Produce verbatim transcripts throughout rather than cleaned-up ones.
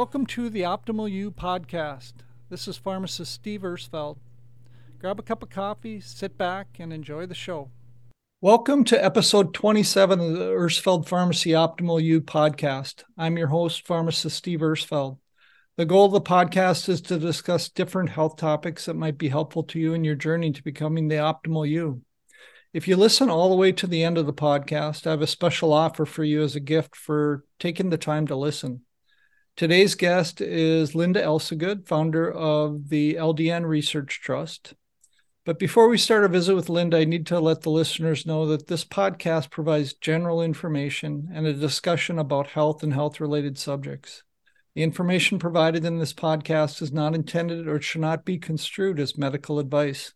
Welcome to the Optimal You podcast. This is Pharmacist Steve Irsfeld. Grab a cup of coffee, sit back, and enjoy the show. Welcome to episode twenty-seven of the Irsfeld Pharmacy Optimal You podcast. I'm your host, Pharmacist Steve Irsfeld. The goal of the podcast is to discuss different health topics that might be helpful to you in your journey to becoming the optimal you. If you listen all the way to the end of the podcast, I have a special offer for you as a gift for taking the time to listen. Today's guest is Linda Elsegood, founder of the L D N Research Trust. But before we start our visit with Linda, I need to let the listeners know that this podcast provides general information and a discussion about health and health-related subjects. The information provided in this podcast is not intended or should not be construed as medical advice,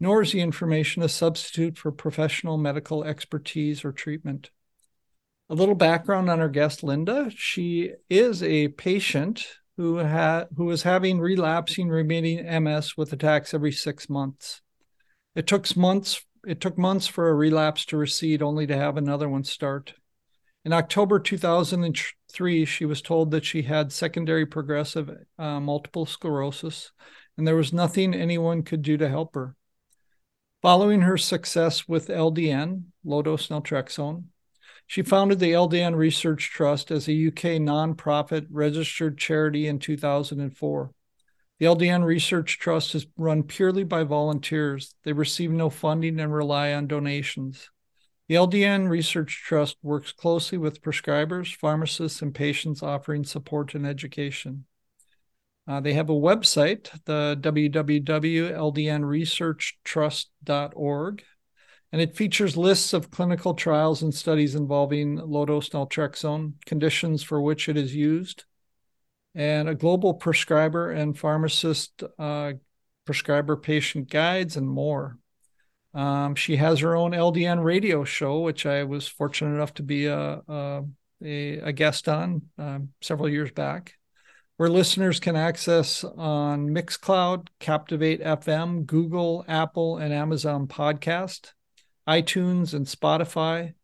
nor is the information a substitute for professional medical expertise or treatment. A little background on our guest, Linda. She is a patient who, ha- who is having relapsing remitting M S with attacks every six months. It took months, it took months for a relapse to recede, only to have another one start. In October two thousand three, she was told that she had secondary progressive uh, multiple sclerosis, and there was nothing anyone could do to help her. Following her success with L D N, Low Dose Naltrexone, she founded the L D N Research Trust as a U K nonprofit registered charity in two thousand four. The L D N Research Trust is run purely by volunteers. They receive no funding and rely on donations. The L D N Research Trust works closely with prescribers, pharmacists, and patients offering support and education. Uh, they have a website, the w w w dot l d n research trust dot org. And it features lists of clinical trials and studies involving low-dose naltrexone, conditions for which it is used, and a global prescriber and pharmacist uh, prescriber patient guides and more. Um, she has her own L D N radio show, which I was fortunate enough to be a, a, a guest on um, several years back, where listeners can access on Mixcloud, Captivate F M, Google, Apple, and Amazon Podcast, iTunes, and Spotify.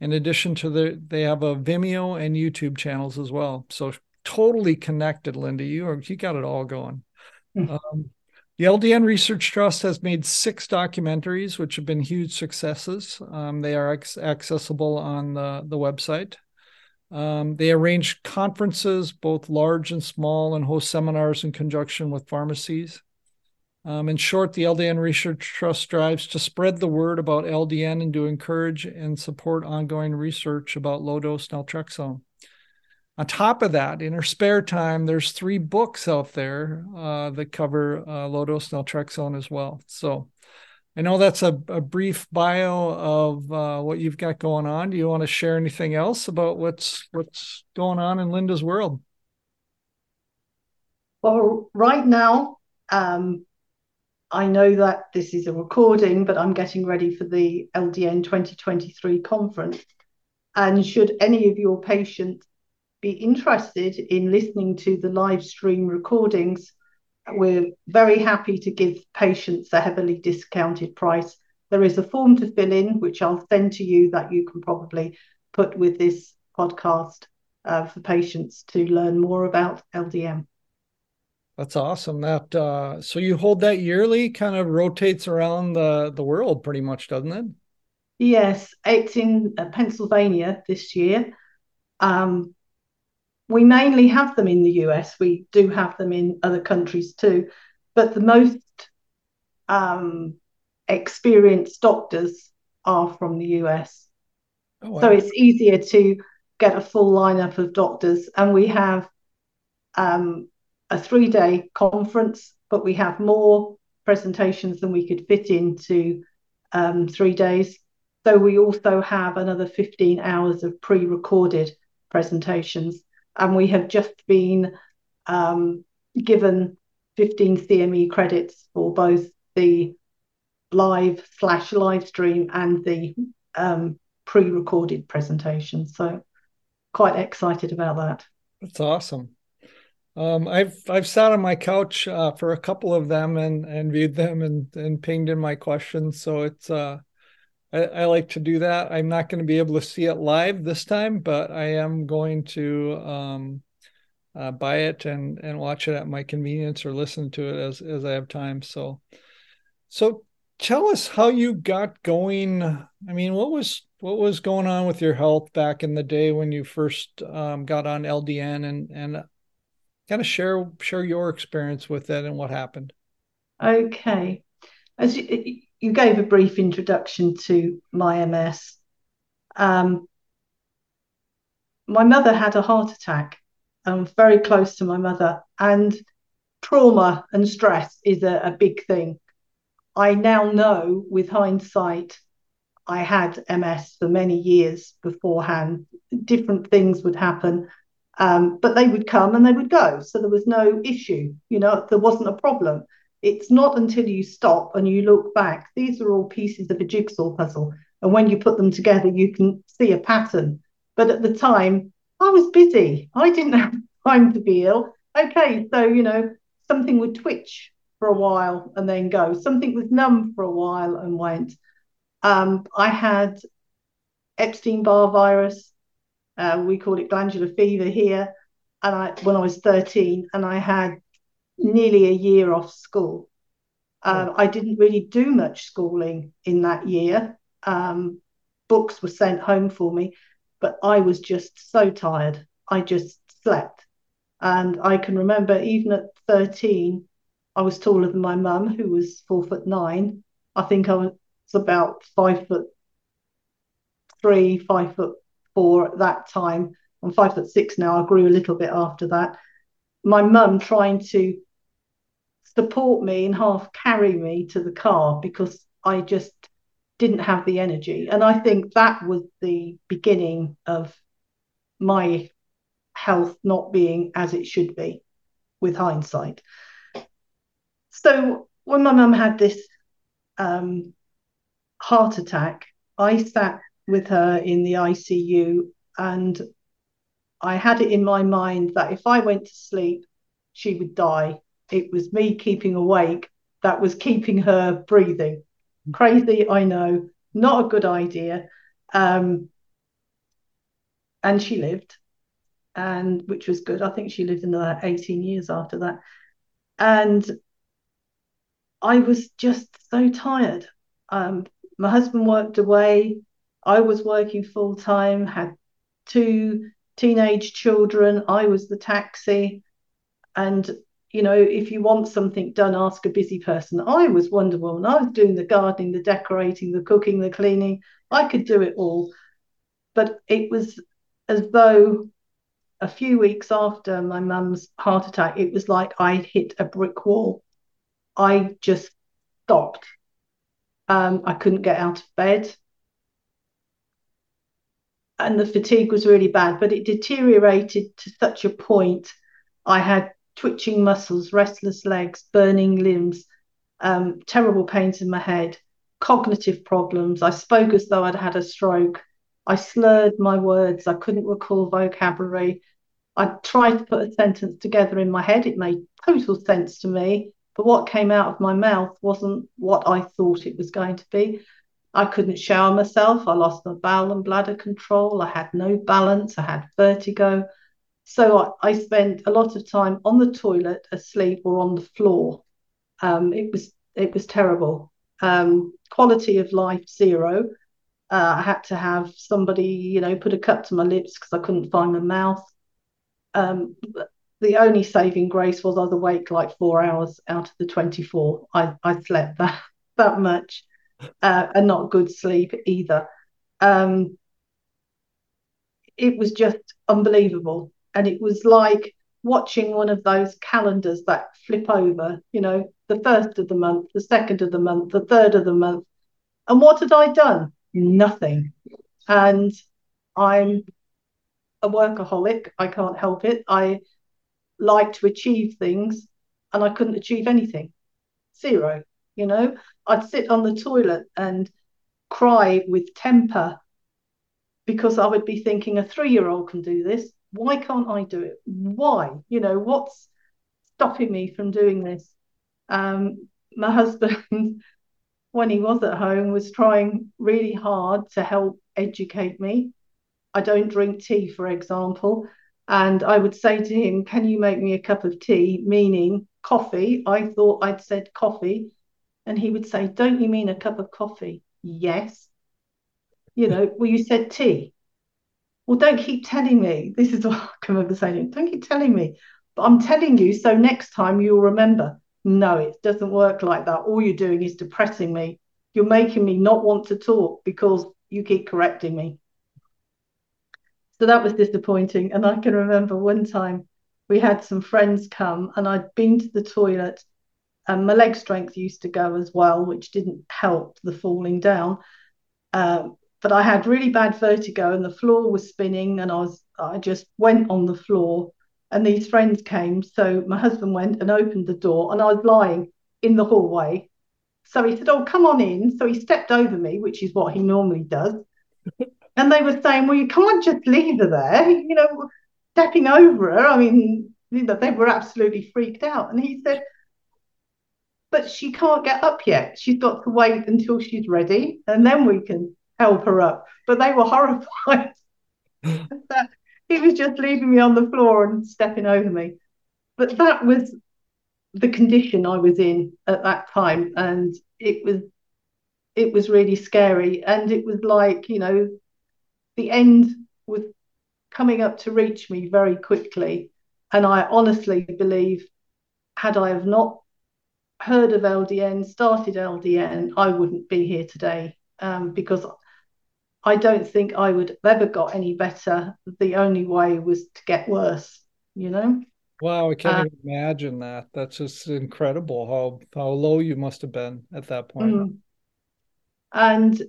In addition to the, they have a Vimeo and YouTube channels as well. So totally connected, Linda. You are, you got it all going. Mm-hmm. Um, the L D N Research Trust has made six documentaries, which have been huge successes. Um, they are ex- accessible on the, the website. Um, they arrange conferences, both large and small, and host seminars in conjunction with pharmacies. Um, in short, the L D N Research Trust strives to spread the word about L D N and to encourage and support ongoing research about low-dose naltrexone. On top of that, in her spare time, there's three books out there uh, that cover uh, low-dose naltrexone as well. So I know that's a, a brief bio of uh, what you've got going on. Do you want to share anything else about what's what's going on in Linda's world? Well, right now, um... I know that this is a recording, but I'm getting ready for the L D N twenty twenty-three conference. And should any of your patients be interested in listening to the live stream recordings, we're very happy to give patients a heavily discounted price. There is a form to fill in, which I'll send to you, that you can probably put with this podcast uh, for patients to learn more about L D N. That's awesome. That uh, so you hold that yearly, kind of rotates around the, the world pretty much, doesn't it? Yes, it's in Pennsylvania this year. Um, we mainly have them in the U S. We do have them in other countries too. But the most um, experienced doctors are from the U S. Oh, wow. So it's easier to get a full lineup of doctors. And we have... Um, a three-day conference, but we have more presentations than we could fit into um, three days. So we also have another fifteen hours of pre-recorded presentations. And we have just been um, given fifteen C M E credits for both the live slash live stream and the um, pre-recorded presentation. So quite excited about that. That's awesome. Um, I've I've sat on my couch uh, for a couple of them and, and viewed them and, and pinged in my questions. So it's uh, I, I like to do that. I'm not going to be able to see it live this time, but I am going to um, uh, buy it and and watch it at my convenience or listen to it as as I have time. So, so tell us how you got going. I mean, what was what was going on with your health back in the day when you first um, got on L D N, and and kind of share share your experience with it and what happened. Okay, as you, you gave a brief introduction to my M S. Um, my mother had a heart attack. I'm very close to my mother, and trauma and stress is a, a big thing. I now know with hindsight, I had M S for many years beforehand. Different things would happen, um, but they would come and they would go. So there was no issue, you know, there wasn't a problem. It's not until you stop and you look back. These are all pieces of a jigsaw puzzle. And when you put them together, you can see a pattern. But at the time, I was busy. I didn't have time to be ill. Okay, so, you know, something would twitch for a while and then go. Something was numb for a while and went. Um, I had Epstein-Barr virus. Uh, we call it glandular fever here. And I, when I was thirteen, and I had nearly a year off school. Um, I didn't really do much schooling in that year. Um, books were sent home for me, but I was just so tired. I just slept. And I can remember even at thirteen, I was taller than my mum, who was four foot nine. I think I was about five foot three, five foot four at that time. I'm five foot six now. I grew a little bit after that. My mum trying to support me and half carry me to the car because I just didn't have the energy. And I think that was the beginning of my health not being as it should be with hindsight. So when my mum had this um, heart attack, I sat with her in the I C U, and I had it in my mind that if I went to sleep, she would die. It was me keeping awake that was keeping her breathing. Crazy, I know, not a good idea. Um, and she lived, and which was good. I think she lived another eighteen years after that. And I was just so tired. Um, my husband worked away. I was working full time, had two teenage children. I was the taxi. And you know, if you want something done, ask a busy person. I was Wonder Woman. I was doing the gardening, the decorating, the cooking, the cleaning. I could do it all. But it was as though a few weeks after my mum's heart attack, it was like I hit a brick wall. I just stopped. Um, I couldn't get out of bed. And the fatigue was really bad, but it deteriorated to such a point. I had twitching muscles, restless legs, burning limbs, um, terrible pains in my head, cognitive problems. I spoke as though I'd had a stroke. I slurred my words. I couldn't recall vocabulary. I tried to put a sentence together in my head. It made total sense to me, but what came out of my mouth wasn't what I thought it was going to be. I couldn't shower myself. I lost my bowel and bladder control. I had no balance. I had vertigo. So I spent a lot of time on the toilet, asleep, or on the floor. Um, it was it was terrible. Um, quality of life, zero. Uh, I had to have somebody, you know, put a cup to my lips because I couldn't find my mouth. Um, the only saving grace was I was awake like four hours out of the twenty-four. I, I slept that, that much uh, and not good sleep either. Um, it was just unbelievable. And it was like watching one of those calendars that flip over, you know, the first of the month, the second of the month, the third of the month. And what had I done? Nothing. And I'm a workaholic. I can't help it. I like to achieve things, and I couldn't achieve anything. Zero, you know. I'd sit on the toilet and cry with temper because I would be thinking a three-year-old can do this. Why can't I do it? Why? You know, what's stopping me from doing this? Um, my husband, when he was at home, was trying really hard to help educate me. I don't drink tea, for example. And I would say to him, can you make me a cup of tea, meaning coffee? I thought I'd said coffee. And he would say, don't you mean a cup of coffee? Yes. You know, well, you said tea. Well, don't keep telling me. This is what I can remember saying. Don't keep telling me. But I'm telling you, so next time you'll remember. No, it doesn't work like that. All you're doing is depressing me. You're making me not want to talk because you keep correcting me. So that was disappointing. And I can remember one time we had some friends come and I'd been to the toilet and my leg strength used to go as well, which didn't help the falling down. Um, but I had really bad vertigo and the floor was spinning and I was I just went on the floor and these friends came. So my husband went and opened the door and I was lying in the hallway. So he said, oh, come on in. So he stepped over me, which is what he normally does. And they were saying, well, you can't just leave her there, you know, stepping over her. I mean, they were absolutely freaked out. And he said, but she can't get up yet. She's got to wait until she's ready and then we can help her up. But they were horrified that he was just leaving me on the floor and stepping over me. But that was the condition I was in at that time, and it was it was really scary. And it was like, you know, the end was coming up to reach me very quickly. And I honestly believe had I have not heard of L D N, started L D N, I wouldn't be here today, um, because I don't think I would have ever got any better. The only way was to get worse, you know. Wow, I can't um, even imagine that. That's just incredible how, how low you must have been at that point. And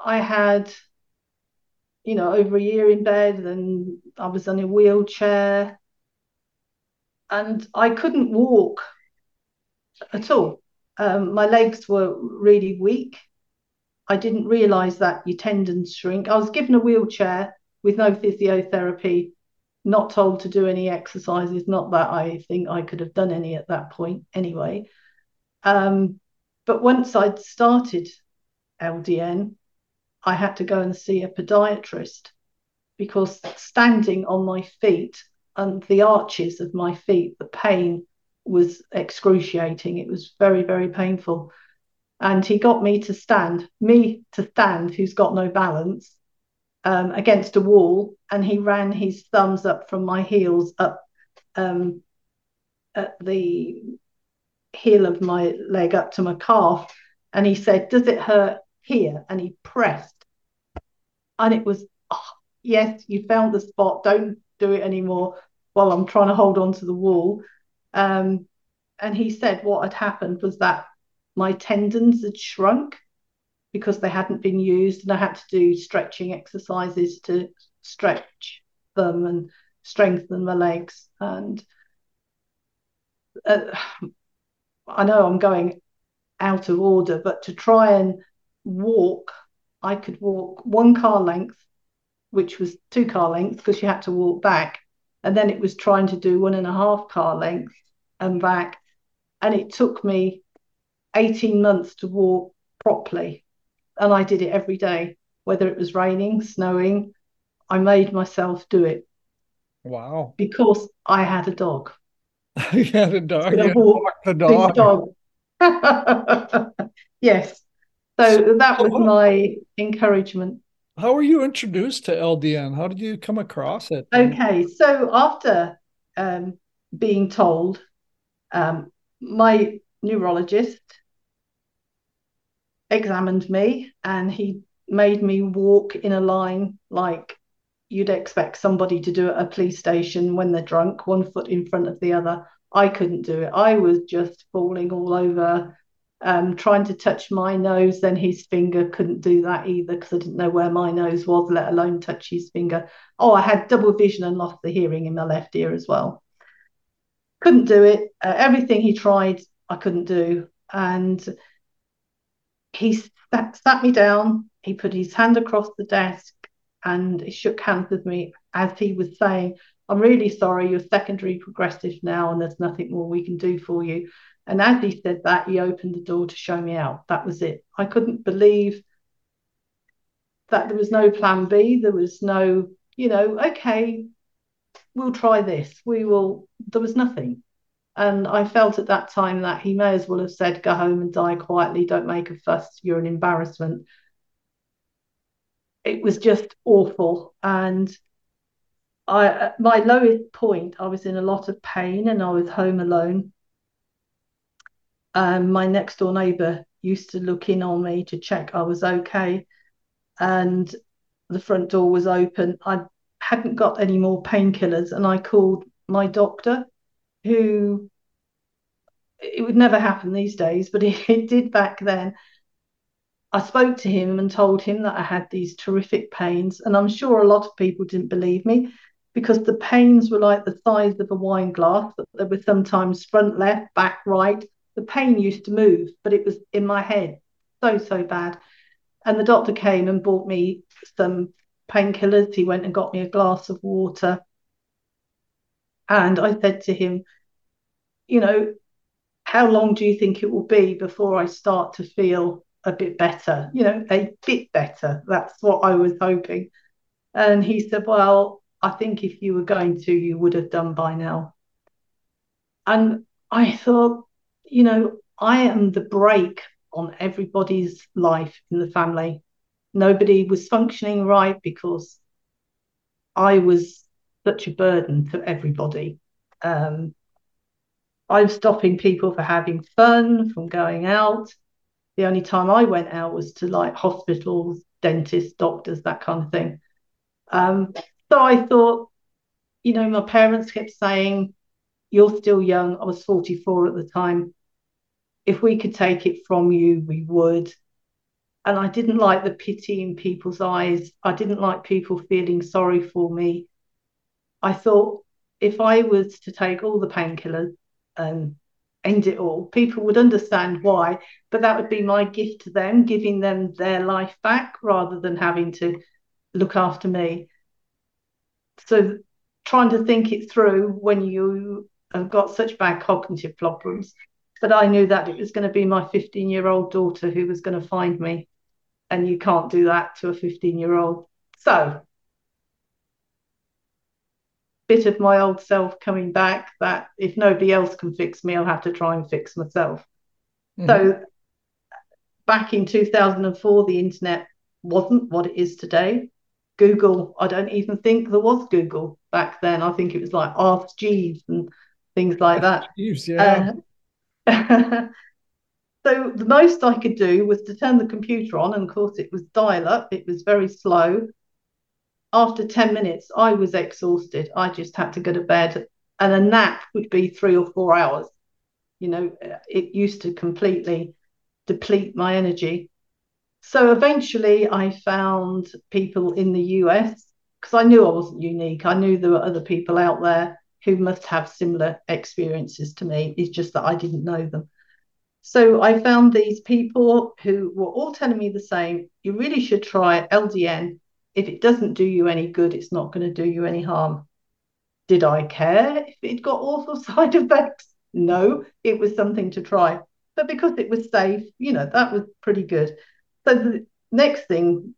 I had, you know, over a year in bed and I was in a wheelchair and I couldn't walk at all. Um, my legs were really weak. I didn't realise that your tendons shrink. I was given a wheelchair with no physiotherapy, not told to do any exercises, not that I think I could have done any at that point anyway. Um, but once I'd started L D N, I had to go and see a podiatrist because standing on my feet and the arches of my feet, the pain was excruciating. It was very, very painful. And he got me to stand, me to stand, who's got no balance, Um, against a wall, and he ran his thumbs up from my heels up um, at the heel of my leg up to my calf, and he said, does it hurt here? And he pressed, and it was, oh, yes, you found the spot, don't do it anymore while I'm trying to hold on to the wall. Um, and he said what had happened was that my tendons had shrunk because they hadn't been used, and I had to do stretching exercises to stretch them and strengthen my legs. And uh, I know I'm going out of order, but to try and walk, I could walk one car length, which was two car lengths because you had to walk back, and then it was trying to do one and a half car length and back, and it took me eighteen months to walk properly. And I did it every day, whether it was raining, snowing, I made myself do it. Wow. Because I had a dog. I had a dog. You walked a dog. dog. Yes. So, so that was my encouragement. How were you introduced to L D N? How did you come across it? Okay. So after um, being told, um, my neurologist examined me and he made me walk in a line like you'd expect somebody to do at a police station when they're drunk, one foot in front of the other. I couldn't do it. I was just falling all over, um, trying to touch my nose. Then his finger, couldn't do that either because I didn't know where my nose was, let alone touch his finger. Oh, I had double vision and lost the hearing in my left ear as well. Couldn't do it. Uh, everything he tried, I couldn't do. And he sat, sat me down, he put his hand across the desk and he shook hands with me as he was saying, I'm really sorry, you're secondary progressive now and there's nothing more we can do for you. And as he said that, he opened the door to show me out. That was it. I couldn't believe that there was no plan B. There was no, you know, okay, we'll try this. We will. There was nothing. And I felt at that time that he may as well have said, go home and die quietly. Don't make a fuss. You're an embarrassment. It was just awful. And I, at my lowest point, I was in a lot of pain and I was home alone. Um, my next door neighbour used to look in on me to check I was okay. And the front door was open. I hadn't got any more painkillers. And I called my doctor, who, it would never happen these days, but it, it did back then. I spoke to him and told him that I had these terrific pains, and I'm sure a lot of people didn't believe me, because the pains were like the size of a wine glass. They were sometimes front left, back right. The pain used to move, but it was in my head so, so bad. And the doctor came and bought me some painkillers. He went and got me a glass of water. And I said to him, you know, how long do you think it will be before I start to feel a bit better? You know, a bit better. That's what I was hoping. And he said, well, I think if you were going to, you would have done by now. And I thought, you know, I am the brake on everybody's life in the family. Nobody was functioning right because I was such a burden to everybody. Um, I'm stopping people from having fun, from going out. The only time I went out was to like hospitals, dentists, doctors, that kind of thing. Um, so I thought, you know, my parents kept saying, you're still young. I was forty-four at the time. If we could take it from you, we would. And I didn't like the pity in people's eyes. I didn't like people feeling sorry for me. I thought if I was to take all the painkillers and end it all, people would understand why, but that would be my gift to them, giving them their life back rather than having to look after me. So trying to think it through when you have got such bad cognitive problems. But I knew that it was going to be my fifteen-year-old daughter who was going to find me, and you can't do that to a fifteen-year-old. So bit of my old self coming back, that if nobody else can fix me, I'll have to try and fix myself. Mm-hmm. So back in two thousand four, the internet wasn't what it is today. Google, I don't even think there was Google back then. I think it was like Ask Jeeves and things like that. Jeeves, yeah. Uh, so the most I could do was to turn the computer on, and of course it was dial-up. It was very slow. After ten minutes, I was exhausted. I just had to go to bed, and a nap would be three or four hours. You know, it used to completely deplete my energy. So eventually I found people in the U S, because I knew I wasn't unique. I knew there were other people out there who must have similar experiences to me. It's just that I didn't know them. So I found these people who were all telling me the same. You really should try L D N. If it doesn't do you any good, it's not going to do you any harm. Did I care if it got awful side effects? No, it was something to try. But because it was safe, you know, that was pretty good. So the next thing,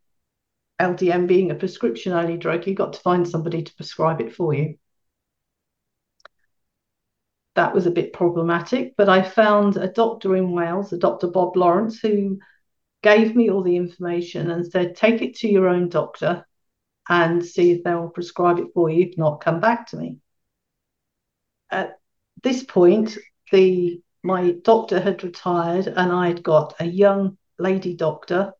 L D N being a prescription-only drug, you got to find somebody to prescribe it for you. That was a bit problematic, but I found a doctor in Wales, a Doctor Bob Lawrence, who gave me all the information and said, take it to your own doctor and see if they will prescribe it for you. If not, come back to me. At this point, the my doctor had retired, and I had got a young lady doctor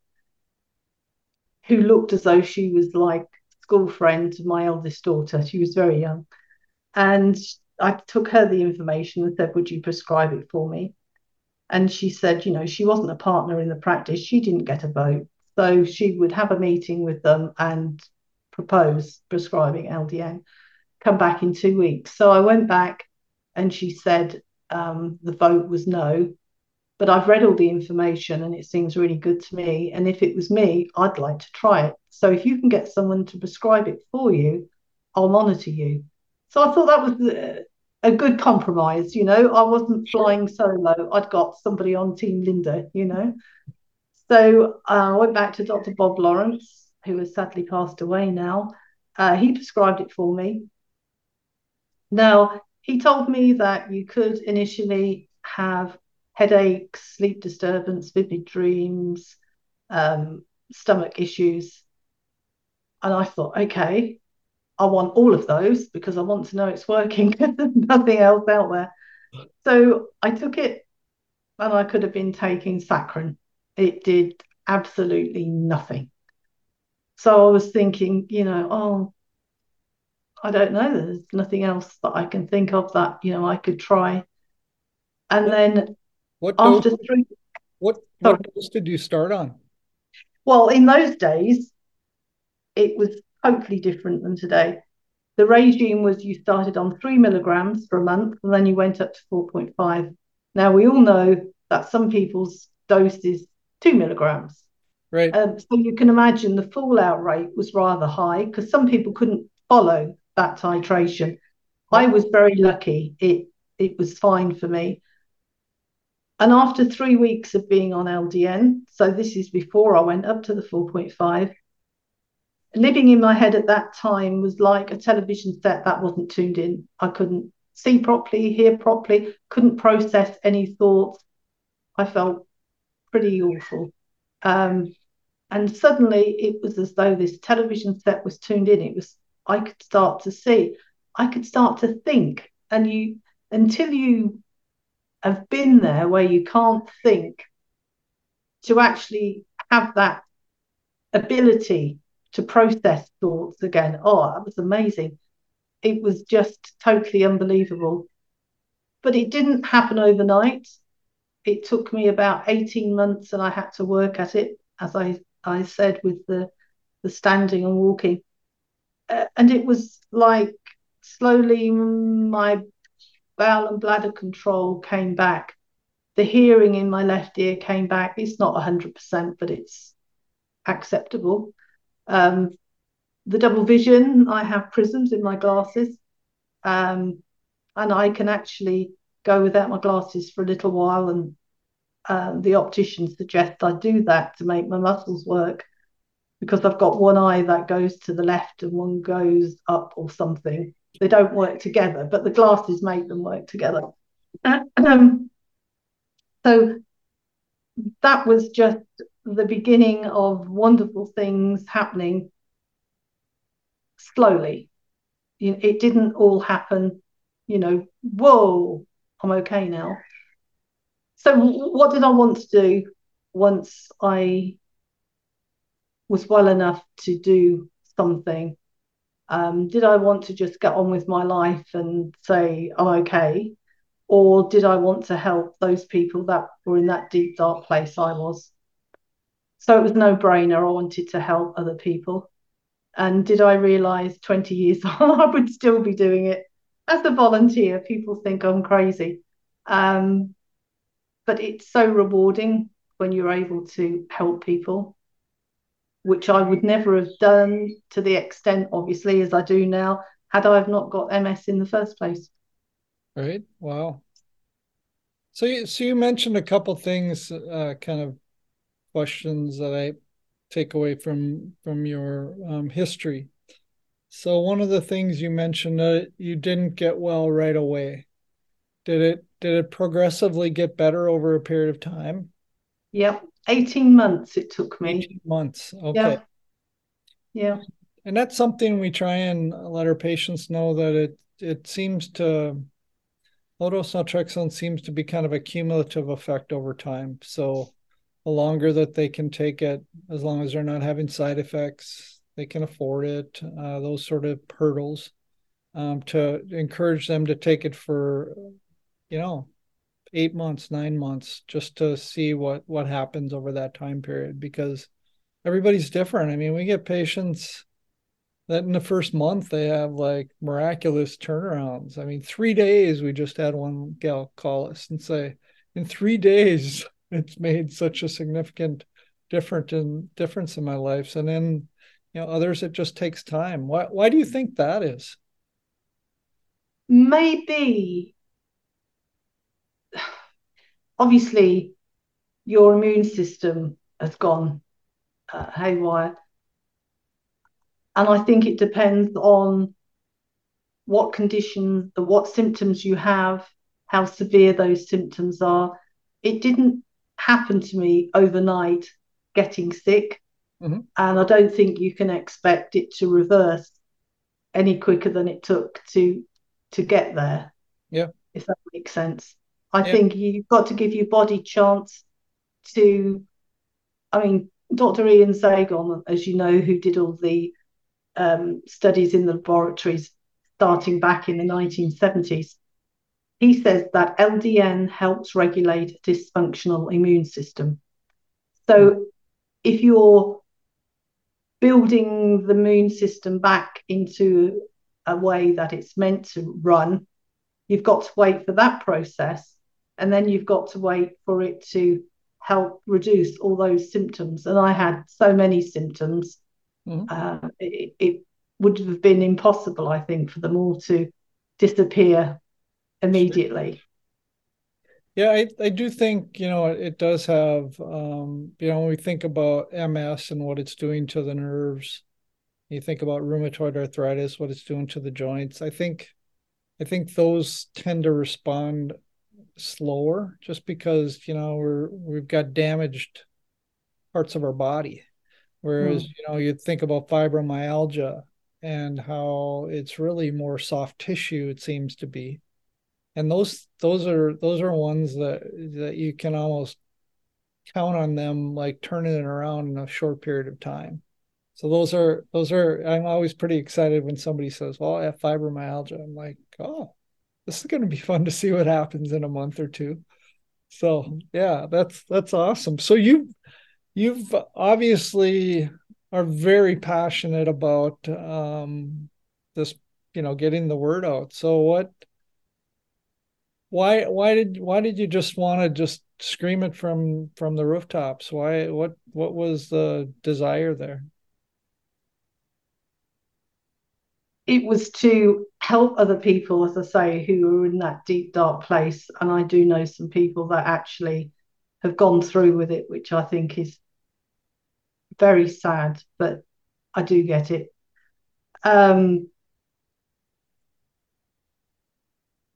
who looked as though she was like a school friend to my eldest daughter. She was very young. And I took her the information and said, would you prescribe it for me? And she said, you know, she wasn't a partner in the practice. She didn't get a vote. So she would have a meeting with them and propose prescribing L D N. Come back in two weeks. So I went back, and she said um, the vote was no. But I've read all the information and it seems really good to me. And if it was me, I'd like to try it. So if you can get someone to prescribe it for you, I'll monitor you. So I thought that was Uh, a good compromise, you know. I wasn't flying solo. I'd got somebody on Team Linda, you know. So uh, I went back to Doctor Bob Lawrence, who has sadly passed away now. Uh, he prescribed it for me. Now, he told me that you could initially have headaches, sleep disturbance, vivid dreams, um, stomach issues. And I thought, okay, I want all of those because I want to know it's working. Nothing else out there. So I took it, and I could have been taking saccharin. It did absolutely nothing. So I was thinking, you know, oh, I don't know. There's nothing else that I can think of that, you know, I could try. And what, then what after dose, three... What, what dose did you start on? Well, in those days, it was totally different than today. The regime was you started on three milligrams for a month, and then you went up to four point five. Now, we all know that some people's dose is two milligrams. Right. Um, so you can imagine the fallout rate was rather high because some people couldn't follow that titration. I was very lucky. It it was fine for me. And after three weeks of being on L D N, so this is before I went up to the four point five, living in my head at that time was like a television set that wasn't tuned in. I couldn't see properly, hear properly, couldn't process any thoughts. I felt pretty awful. Um, and suddenly it was as though this television set was tuned in. It was, I could start to see, I could start to think. And you, until you have been there where you can't think, to actually have that ability to process thoughts again. Oh, that was amazing. It was just totally unbelievable. But it didn't happen overnight. It took me about eighteen months, and I had to work at it, as I, I said, with the, the standing and walking. Uh, and it was like slowly my bowel and bladder control came back. The hearing in my left ear came back. It's not one hundred percent, but it's acceptable. Um, the double vision, I have prisms in my glasses, um, and I can actually go without my glasses for a little while, and uh, the optician suggests I do that to make my muscles work because I've got one eye that goes to the left and one goes up or something. They don't work together, but the glasses make them work together. Um, so that was just the beginning of wonderful things happening slowly. It didn't all happen, you know, whoa, I'm okay now. So what did I want to do once I was well enough to do something? Um, did I want to just get on with my life and say I'm okay? Or did I want to help those people that were in that deep, dark place I was? So it was no brainer. I wanted to help other people. And did I realise twenty years on I would still be doing it? As a volunteer, people think I'm crazy. Um, but it's so rewarding when you're able to help people, which I would never have done to the extent, obviously, as I do now, had I have not got M S in the first place. Right. Wow. So you, so you mentioned a couple things, uh, kind of, questions that I take away from from your um, history. So one of the things you mentioned that uh, you didn't get well right away. Did it did it progressively get better over a period of time? Yep, eighteen months it took me. eighteen months, okay. Yeah. Yeah. And that's something we try and let our patients know that it it seems to low dose naltrexone seems to be kind of a cumulative effect over time. So the longer that they can take it, as long as they're not having side effects, they can afford it, uh, those sort of hurdles, um, to encourage them to take it for, you know, eight months, nine months, just to see what, what happens over that time period, because everybody's different. I mean, we get patients that in the first month, they have like miraculous turnarounds. I mean, three days, we just had one gal call us and say, in three days, it's made such a significant difference in difference in my life. And then, you know, others, it just takes time. Why why do you think that is? Maybe. Obviously, your immune system has gone uh, haywire. And I think it depends on what condition, what symptoms you have, how severe those symptoms are. It didn't happen to me overnight getting sick. Mm-hmm. And I don't think you can expect it to reverse any quicker than it took to to get there. Yeah. If that makes sense. I yeah. think you've got to give your body chance to, I mean, Doctor Ian Zagon, as you know, who did all the um, studies in the laboratories starting back in the nineteen seventies, he says that L D N helps regulate a dysfunctional immune system. So mm. if you're building the immune system back into a way that it's meant to run, you've got to wait for that process, and then you've got to wait for it to help reduce all those symptoms. And I had so many symptoms, mm. uh, it, it would have been impossible, I think, for them all to disappear immediately. Yeah, I, I do think, you know, it does have, um, you know, when we think about M S and what it's doing to the nerves, you think about rheumatoid arthritis, what it's doing to the joints, I think, I think those tend to respond slower just because, you know, we're, we've got damaged parts of our body. Whereas, mm. you know, you think about fibromyalgia and how it's really more soft tissue, it seems to be. And those those are those are ones that that you can almost count on them like turning it around in a short period of time. So those are those are I'm always pretty excited when somebody says, well, I have fibromyalgia. I'm like, oh, this is going to be fun to see what happens in a month or two. So yeah, that's that's awesome. So you you've obviously are very passionate about um, this, you know, getting the word out. So what? Why why did why did you just want to just scream it from, from the rooftops? Why what what was the desire there? It was to help other people, as I say, who were in that deep, dark place. And I do know some people that actually have gone through with it, which I think is very sad, but I do get it. Um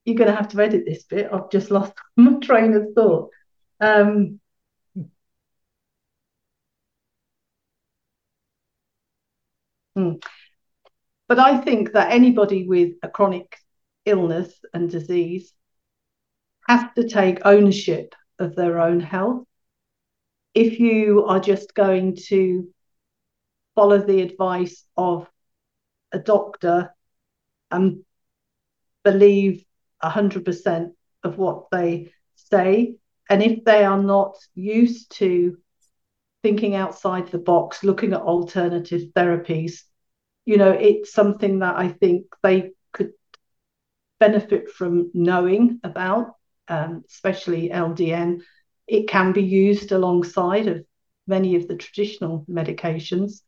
You're going to have to edit this bit. I've just lost my train of thought. Um, hmm. But I think that anybody with a chronic illness and disease has to take ownership of their own health. If you are just going to follow the advice of a doctor and believe one hundred percent of what they say, and if they are not used to thinking outside the box, looking at alternative therapies, you know, it's something that I think they could benefit from knowing about, um, especially L D N. It can be used alongside of many of the traditional medications.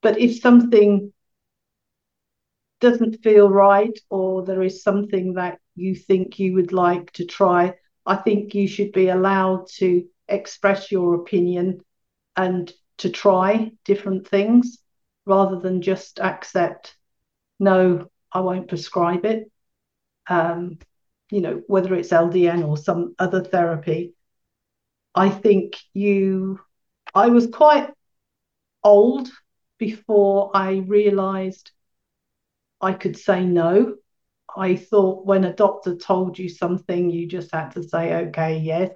But if something doesn't feel right, or there is something that you think you would like to try, I think you should be allowed to express your opinion and to try different things rather than just accept, no, I won't prescribe it. Um, you know, whether it's L D N or some other therapy. I think you, I was quite old before I realized I could say no. I thought when a doctor told you something, you just had to say, okay, yes.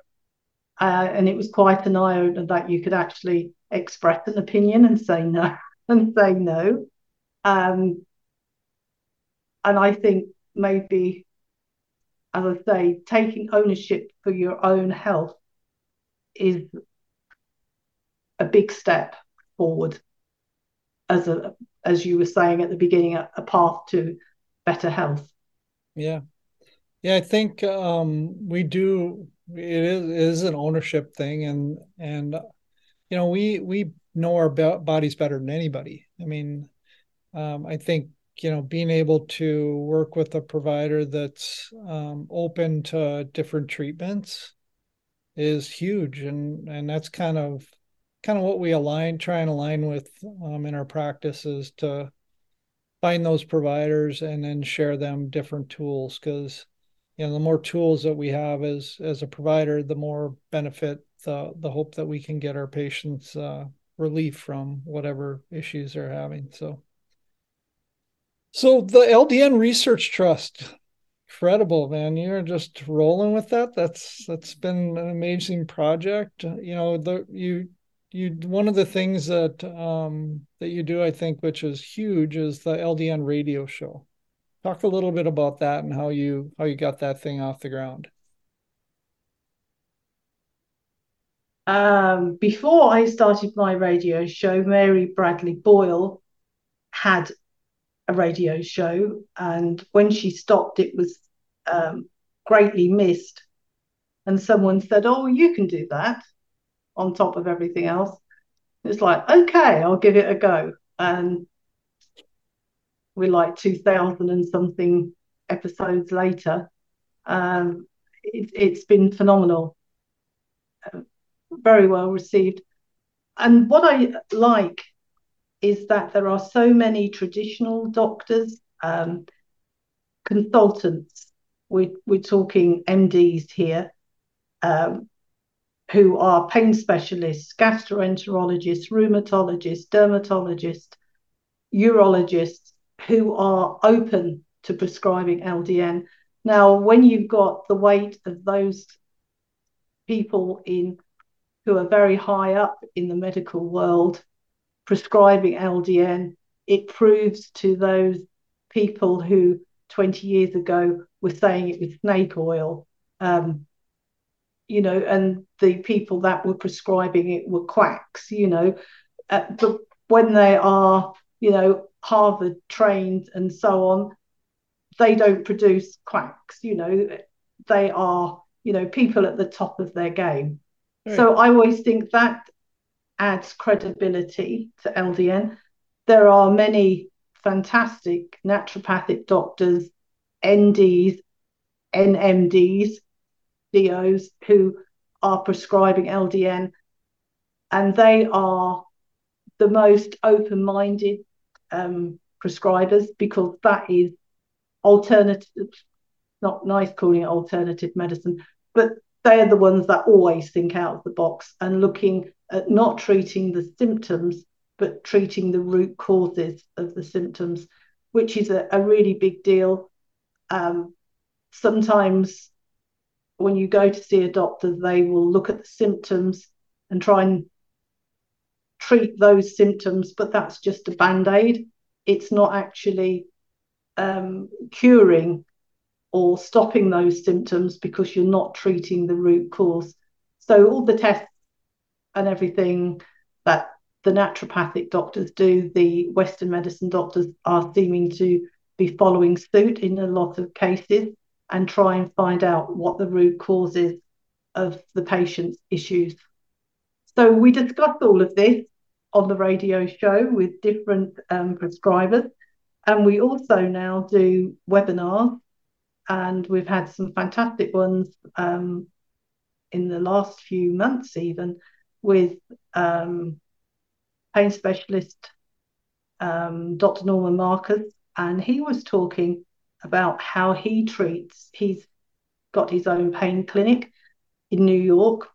Uh, and it was quite an eye-opener that you could actually express an opinion and say no. and say no. Um, and I think maybe, as I say, taking ownership for your own health is a big step forward as a as you were saying at the beginning, a, a path to better health. Yeah. Yeah, I think um, we do, it is, it is an ownership thing. And, and you know, we we know our be- bodies better than anybody. I mean, um, I think, you know, being able to work with a provider that's um, open to different treatments is huge. And, and that's kind of, kind of what we align, try and align with um, in our practices to find those providers and then share them different tools, because you know the more tools that we have as as a provider, the more benefit, the the hope that we can get our patients uh, relief from whatever issues they're having. So, so the L D N Research Trust, incredible, man! You're just rolling with that. That's that's been an amazing project. You know, the you you one of the things that um, that you do, I think, which is huge, is the L D N radio show. Talk a little bit about that and how you how you got that thing off the ground. Um, before I started my radio show, Mary Bradley Boyle had a radio show, and when she stopped, it was um, greatly missed. And someone said, "Oh, you can do that on top of everything else." It's like, okay, I'll give it a go. And we're like two thousand and something episodes later. Um, it, it's been phenomenal, uh, very well received. And what I like is that there are so many traditional doctors, um, consultants. We, we're talking M Ds here, um, who are pain specialists, gastroenterologists, rheumatologists, dermatologists, urologists, who are open to prescribing L D N. Now, when you've got the weight of those people in who are very high up in the medical world prescribing L D N, it proves to those people who twenty years ago were saying it was snake oil, um, you know, and the people that were prescribing it were quacks, you know. Uh, but when they are, you know, Harvard trained and so on, they don't produce quacks, you know, they are, you know, people at the top of their game. Right. So I always think that adds credibility to L D N. There are many fantastic naturopathic doctors, N Ds, N M Ds, D Os, who are prescribing L D N, and they are the most open-minded Um, prescribers, because that is alternative, not nice calling it alternative medicine, but they're the ones that always think out of the box and looking at not treating the symptoms, but treating the root causes of the symptoms, which is a, a really big deal. Um, sometimes when you go to see a doctor, they will look at the symptoms and try and treat those symptoms, but that's just a band-aid. It's not actually um, curing or stopping those symptoms, because you're not treating the root cause. So all the tests and everything that the naturopathic doctors do, the Western medicine doctors are seeming to be following suit in a lot of cases and try and find out what the root cause is of the patient's issues. So we discussed all of this on the radio show with different um, prescribers, and we also now do webinars, and we've had some fantastic ones um, in the last few months even, with um, pain specialist um, Doctor Norman Marcus, and he was talking about how he treats. He's got his own pain clinic in New York,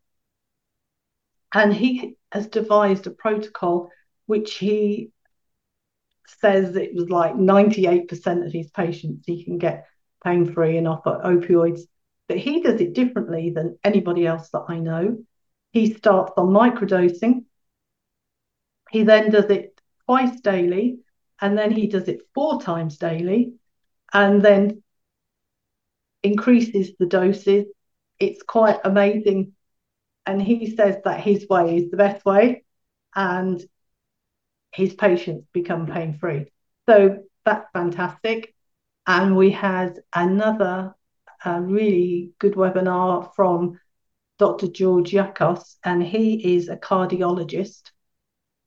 and he has devised a protocol which he says it was like ninety-eight percent of his patients he can get pain-free and off opioids. But he does it differently than anybody else that I know. He starts on microdosing. He then does it twice daily, and then he does it four times daily, and then increases the doses. It's quite amazing. And he says that his way is the best way, and his patients become pain-free. So that's fantastic. And we had another uh, really good webinar from Doctor George Yakos, and he is a cardiologist.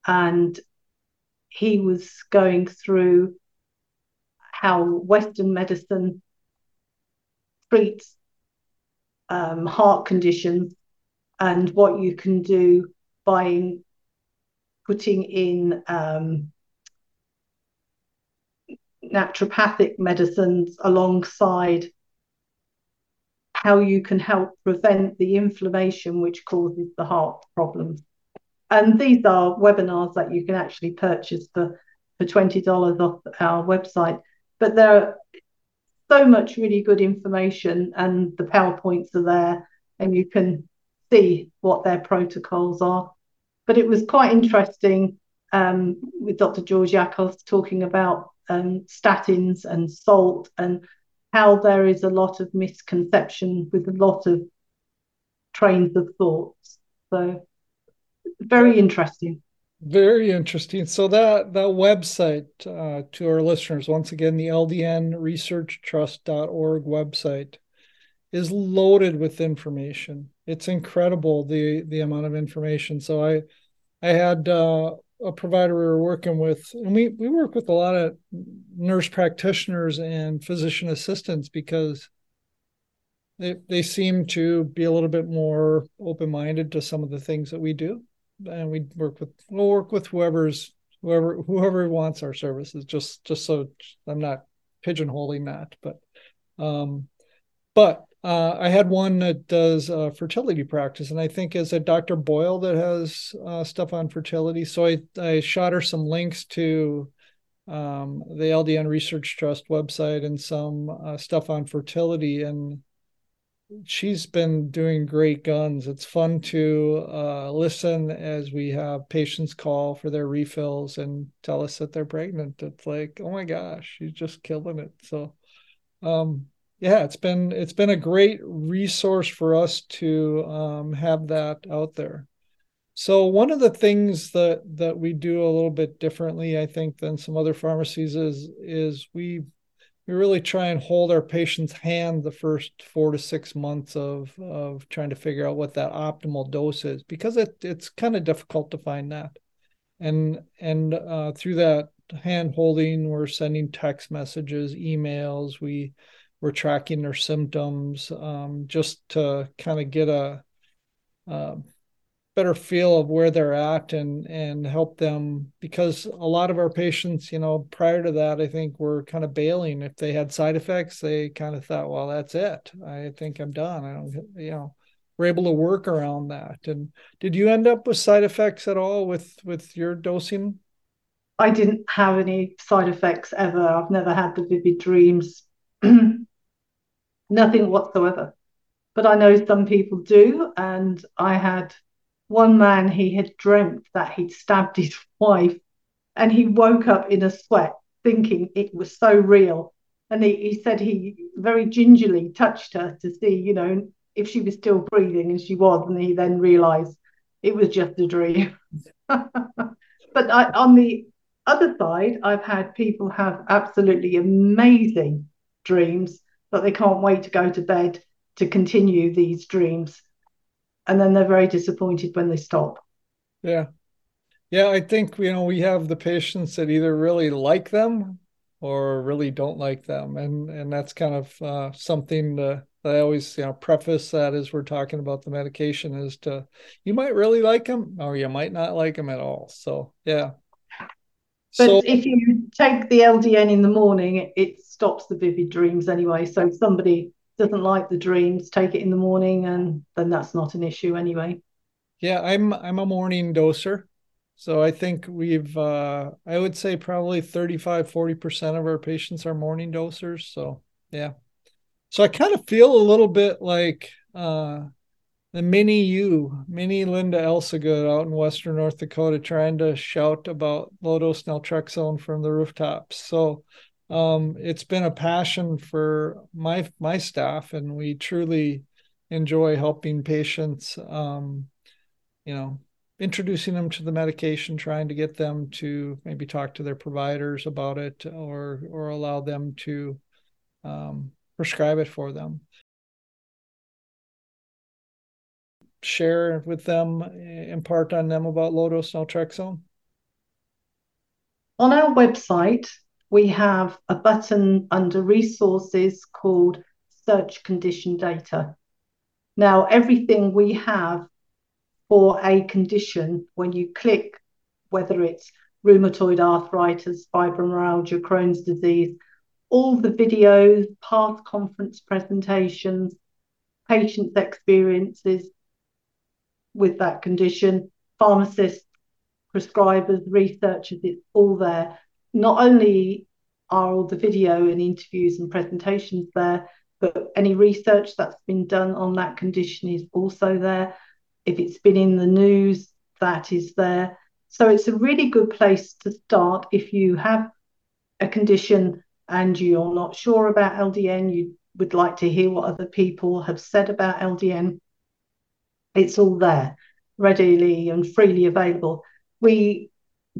And he was going through how Western medicine treats um, heart conditions, and what you can do by putting in um, naturopathic medicines alongside how you can help prevent the inflammation which causes the heart problems. And these are webinars that you can actually purchase for, for twenty dollars off our website. But there are so much really good information, and the PowerPoints are there, and you can see what their protocols are. But it was quite interesting um, with Doctor George Yakos talking about um, statins and salt, and how there is a lot of misconception with a lot of trains of thoughts. So very interesting. Very interesting. So that, that website, uh, to our listeners, once again, the L D N research trust dot org website is loaded with information. It's incredible, the the amount of information. So I I had uh, a provider we were working with, and we, we work with a lot of nurse practitioners and physician assistants because they they seem to be a little bit more open-minded to some of the things that we do. And we work with we'll work with whoever's whoever whoever wants our services, just just so I'm not pigeonholing that. But um but Uh, I had one that does uh, fertility practice, and I think is a Doctor Boyle that has uh, stuff on fertility. So I, I shot her some links to um, the L D N Research Trust website and some uh, stuff on fertility, and she's been doing great guns. It's fun to uh, listen as we have patients call for their refills and tell us that they're pregnant. It's like, oh my gosh, she's just killing it. So, um, Yeah, it's been it's been a great resource for us to um, have that out there. So one of the things that that we do a little bit differently, I think, than some other pharmacies is is we we really try and hold our patients' hand the first four to six months of of trying to figure out what that optimal dose is, because it it's kind of difficult to find that. And and uh, through that hand holding, we're sending text messages, emails, we We're tracking their symptoms um, just to kind of get a, a better feel of where they're at and and help them, because a lot of our patients, you know, prior to that, I think were kind of bailing. If they had side effects, they kind of thought, well, that's it. I think I'm done. I don't, you know, we're able to work around that. And did you end up with side effects at all with, with your dosing? I didn't have any side effects ever. I've never had the vivid dreams. Nothing whatsoever. But I know some people do. And I had one man, he had dreamt that he'd stabbed his wife, and he woke up in a sweat thinking it was so real. And he, he said he very gingerly touched her to see, you know, if she was still breathing, and she was. And he then realized it was just a dream. But I, on the other side, I've had people have absolutely amazing dreams, but they can't wait to go to bed to continue these dreams, and then they're very disappointed when they stop. Yeah, yeah. I think, you know, we have the patients that either really like them or really don't like them, and and that's kind of uh, something to, that I always, you know, preface that as we're talking about the medication is to, you might really like them or you might not like them at all. So yeah. But so, if you take the L D N in the morning, it, it stops the vivid dreams anyway. So if somebody doesn't like the dreams, take it in the morning, and then that's not an issue anyway. Yeah, I'm I'm a morning doser. So I think we've, uh, I would say probably thirty-five, forty percent of our patients are morning dosers. So, yeah. So I kind of feel a little bit like uh, the mini you, mini Linda Elsegood out in Western North Dakota, trying to shout about low dose naltrexone from the rooftops. So um, it's been a passion for my my staff, and we truly enjoy helping patients. Um, you know, introducing them to the medication, trying to get them to maybe talk to their providers about it, or or allow them to um, prescribe it for them. Share with them, impart on them about low dose naltrexone? On our website, we have a button under resources called search condition data. Now, everything we have for a condition, when you click, whether it's rheumatoid arthritis, fibromyalgia, Crohn's disease, all the videos, past conference presentations, patients' experiences with that condition, pharmacists, prescribers, researchers, it's all there. Not only are all the video and interviews and presentations there, but any research that's been done on that condition is also there. If it's been in the news, that is there. So it's a really good place to start if you have a condition and you're not sure about L D N, you would like to hear what other people have said about L D N. It's all there, readily and freely available. We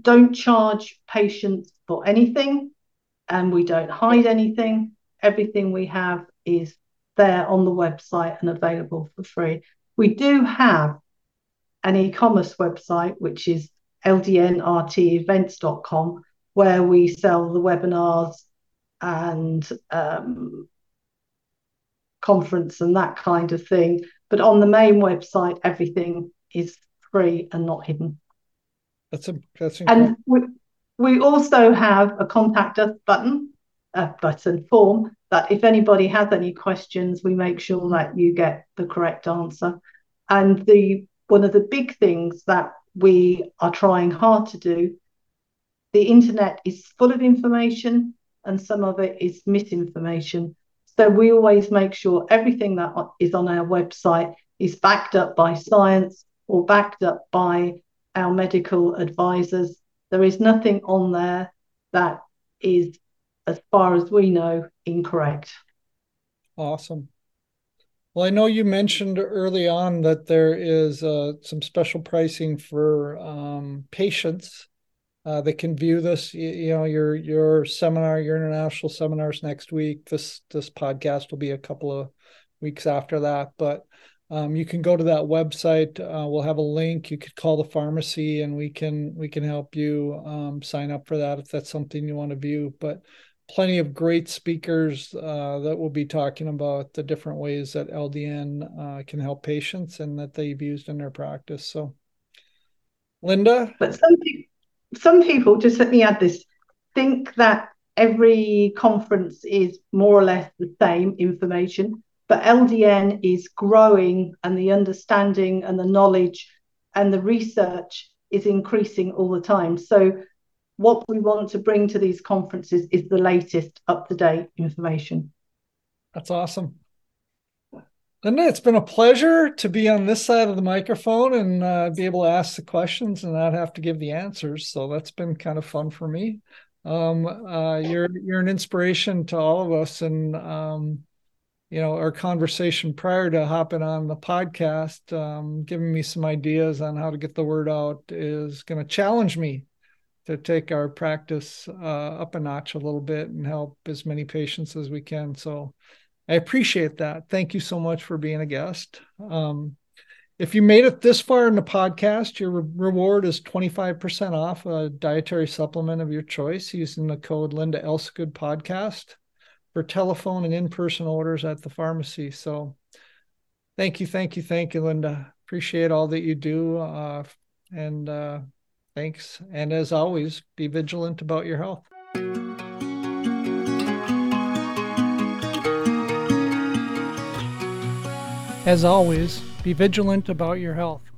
don't charge patients for anything, and we don't hide anything. Everything we have is there on the website and available for free. We do have an e-commerce website, which is L D N R T events dot com, where we sell the webinars and um, conference and that kind of thing. But on the main website, everything is free and not hidden. That's a that's incredible. And we, we also have a contact us button, a button form, that if anybody has any questions, we make sure that you get the correct answer. And the one of the big things that we are trying hard to do, the internet is full of information and some of it is misinformation. So we always make sure everything that is on our website is backed up by science or backed up by our medical advisors. There is nothing on there that is, as far as we know, incorrect. Awesome. Well, I know you mentioned early on that there is uh, some special pricing for um, patients uh, that can view this. You, you know, your your seminar, your international seminars next week. This this podcast will be a couple of weeks after that, but um, you can go to that website. Uh, we'll have a link. You could call the pharmacy, and we can we can help you um, sign up for that if that's something you want to view. But plenty of great speakers uh, that will be talking about the different ways that L D N uh, can help patients and that they've used in their practice. So, Linda? But some, pe- some people, just let me add this, think that every conference is more or less the same information, but L D N is growing and the understanding and the knowledge and the research is increasing all the time. So what we want to bring to these conferences is the latest up-to-date information. That's awesome. Linda, it's been a pleasure to be on this side of the microphone and uh, be able to ask the questions and not have to give the answers. So that's been kind of fun for me. Um, uh, you're you're an inspiration to all of us. And, um, you know, our conversation prior to hopping on the podcast, um, giving me some ideas on how to get the word out is going to challenge me to take our practice uh, up a notch a little bit and help as many patients as we can. So I appreciate that. Thank you so much for being a guest. Um, if you made it this far in the podcast, your re- reward is twenty-five percent off a dietary supplement of your choice using the code Linda Elsegood Podcast for telephone and in-person orders at the pharmacy. So thank you, thank you, thank you, Linda. Appreciate all that you do. Uh, and, uh, Thanks. And as always, be vigilant about your health. As always, be vigilant about your health.